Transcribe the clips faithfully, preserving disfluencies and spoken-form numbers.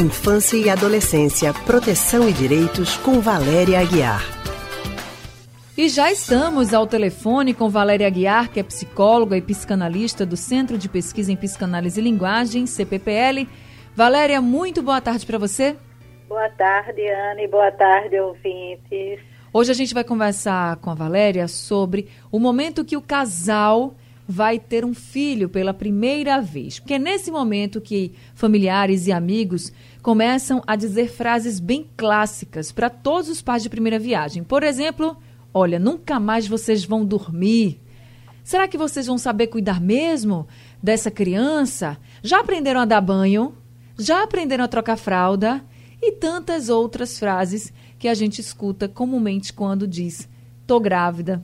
Infância e Adolescência, Proteção e Direitos, com Valéria Aguiar. E já estamos ao telefone com Valéria Aguiar, que é psicóloga e psicanalista do Centro de Pesquisa em Psicanálise e Linguagem, C P P L. Valéria, muito boa tarde para você. Boa tarde, Ana, e boa tarde, ouvintes. Hoje a gente vai conversar com a Valéria sobre o momento que o casal vai ter um filho pela primeira vez. Porque é nesse momento que familiares e amigos começam a dizer frases bem clássicas para todos os pais de primeira viagem. Por exemplo, olha, nunca mais vocês vão dormir. Será que vocês vão saber cuidar mesmo dessa criança? Já aprenderam a dar banho? Já aprenderam a trocar fralda? E tantas outras frases que a gente escuta comumente quando diz, tô grávida,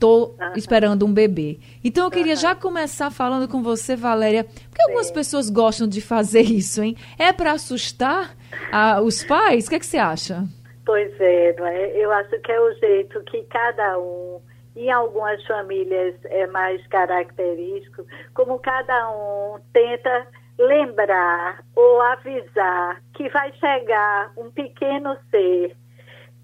tô uhum. esperando um bebê. Então eu queria uhum. já começar falando com você, Valéria, porque Sim. algumas pessoas gostam de fazer isso, hein? É para assustar a, os pais? O que é que você acha? Pois é, não é, eu acho que é o jeito que cada um, em algumas famílias é mais característico, como cada um tenta lembrar ou avisar que vai chegar um pequeno ser.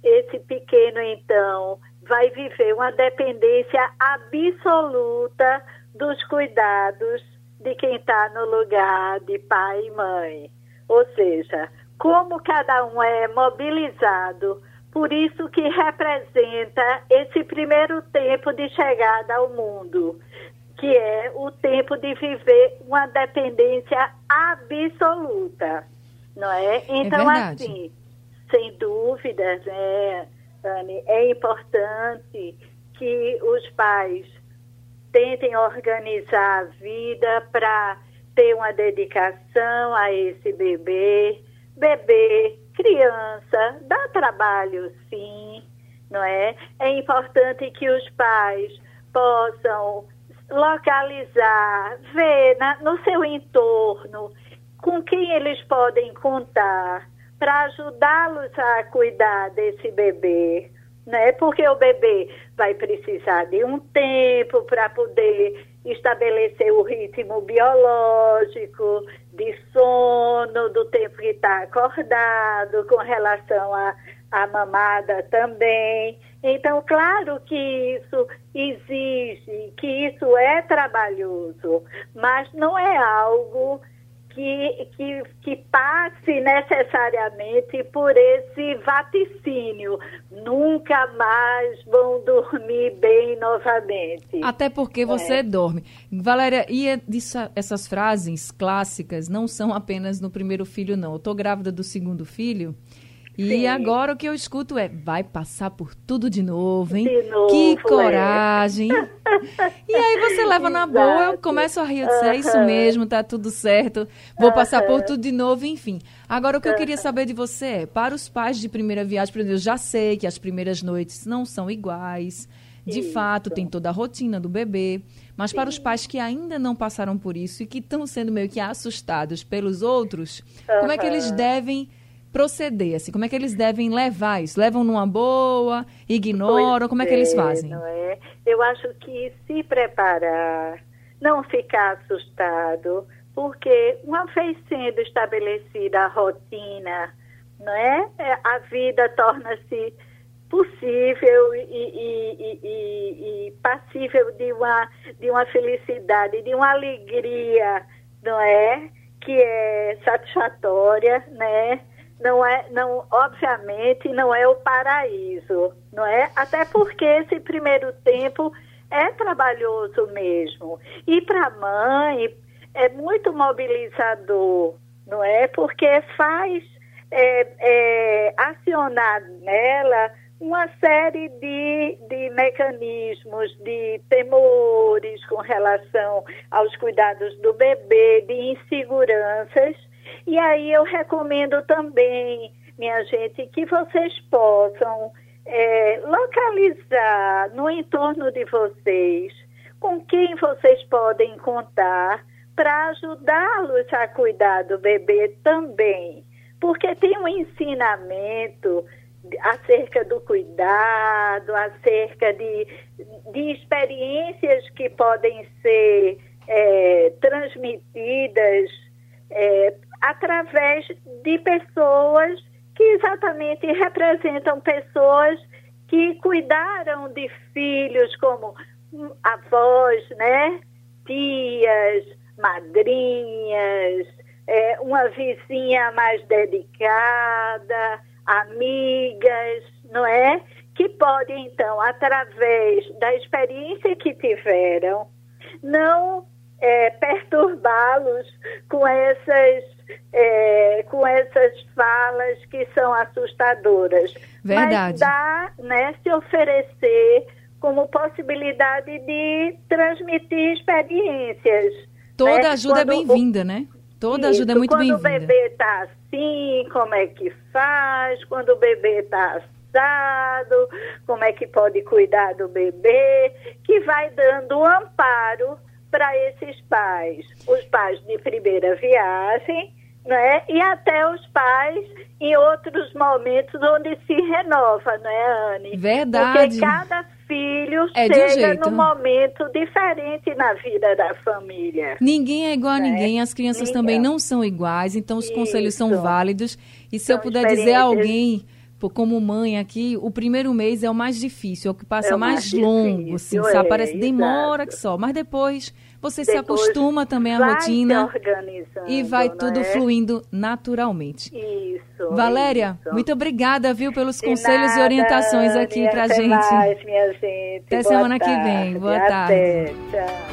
Esse pequeno, então, vai viver uma dependência absoluta dos cuidados de quem está no lugar de pai e mãe. Ou seja, como cada um é mobilizado, por isso que representa esse primeiro tempo de chegada ao mundo, que é o tempo de viver uma dependência absoluta, não é? Então, é assim, sem dúvidas, né, Anne, é importante que os pais tentem organizar a vida para ter uma dedicação a esse bebê. Bebê, criança, dá trabalho, sim, não é? É importante que os pais possam localizar, ver na, no seu entorno com quem eles podem contar para ajudá-los a cuidar desse bebê, né? Porque o bebê vai precisar de um tempo para poder estabelecer o ritmo biológico de sono, do tempo que está acordado, com relação a a mamada também. Então, claro que isso exige, que isso é trabalhoso, mas não é algo que, que, que passe necessariamente por esse vaticínio. Nunca mais vão dormir bem novamente. Até porque você é. dorme. Valéria, e essas frases clássicas não são apenas no primeiro filho, não. Eu estou grávida do segundo filho. E Sim. agora o que eu escuto é, vai passar por tudo de novo, hein? De novo, que coragem! É. E aí você leva na boa, começa a rir, eu disse, é isso mesmo, tá tudo certo, vou passar por tudo de novo, enfim. Agora o que eu queria saber de você é, para os pais de primeira viagem, eu já sei que as primeiras noites não são iguais, de isso. fato, tem toda a rotina do bebê, mas Sim. para os pais que ainda não passaram por isso e que estão sendo meio que assustados pelos outros, uhum. como é que eles devem proceder, assim, como é que eles devem levar isso? Levam numa boa, ignoram, pois como é que eles fazem? Não é? Eu acho que se preparar, não ficar assustado, porque uma vez sendo estabelecida a rotina, não é? A vida torna-se possível e, e, e, e passível de uma, de uma felicidade, de uma alegria, não é? Que é satisfatória, né? Não é, não, obviamente não é o paraíso, não é? Até porque esse primeiro tempo é trabalhoso mesmo. E para a mãe é muito mobilizador, não é? Porque faz é, é, acionar nela uma série de, de mecanismos, de temores com relação aos cuidados do bebê, de inseguranças. E aí eu recomendo também, minha gente, que vocês possam é, localizar no entorno de vocês com quem vocês podem contar para ajudá-los a cuidar do bebê também. Porque tem um ensinamento acerca do cuidado, acerca de, de experiências que podem ser é, transmitidas É, através de pessoas que exatamente representam pessoas que cuidaram de filhos como avós, né? Tias, madrinhas, é, uma vizinha mais dedicada, amigas, não é? Que podem, então, através da experiência que tiveram, não é, perturbá-los com essas, é, com essas falas que são assustadoras. Verdade. Mas dá, né, se oferecer como possibilidade de transmitir experiências. Toda né? ajuda quando é bem-vinda, o... né? Toda Isso, ajuda é muito bem-vinda. Quando o bebê está assim, como é que faz? Quando o bebê está assim, como é que pode cuidar do bebê, que vai dando amparo para esses pais, os pais de primeira viagem, né? E até os pais em outros momentos onde se renova, não é, Anne? Verdade. Porque cada filho é chega num momento diferente na vida da família. Ninguém é igual né? a ninguém, as crianças ninguém. também não são iguais, então os Isso. conselhos são válidos. E se são eu puder dizer a alguém... Como mãe aqui, o primeiro mês é o mais difícil, é o que passa é o mais, mais longo, assim, é, sabe? Parece demora exato. que só, mas depois você depois se acostuma também à rotina e vai tudo é? fluindo naturalmente. Isso. Valéria, isso. muito obrigada, viu, pelos De conselhos nada, e orientações aqui pra até gente. Mais, minha gente. Até Boa semana tarde. que vem. Boa tarde. Até, tchau.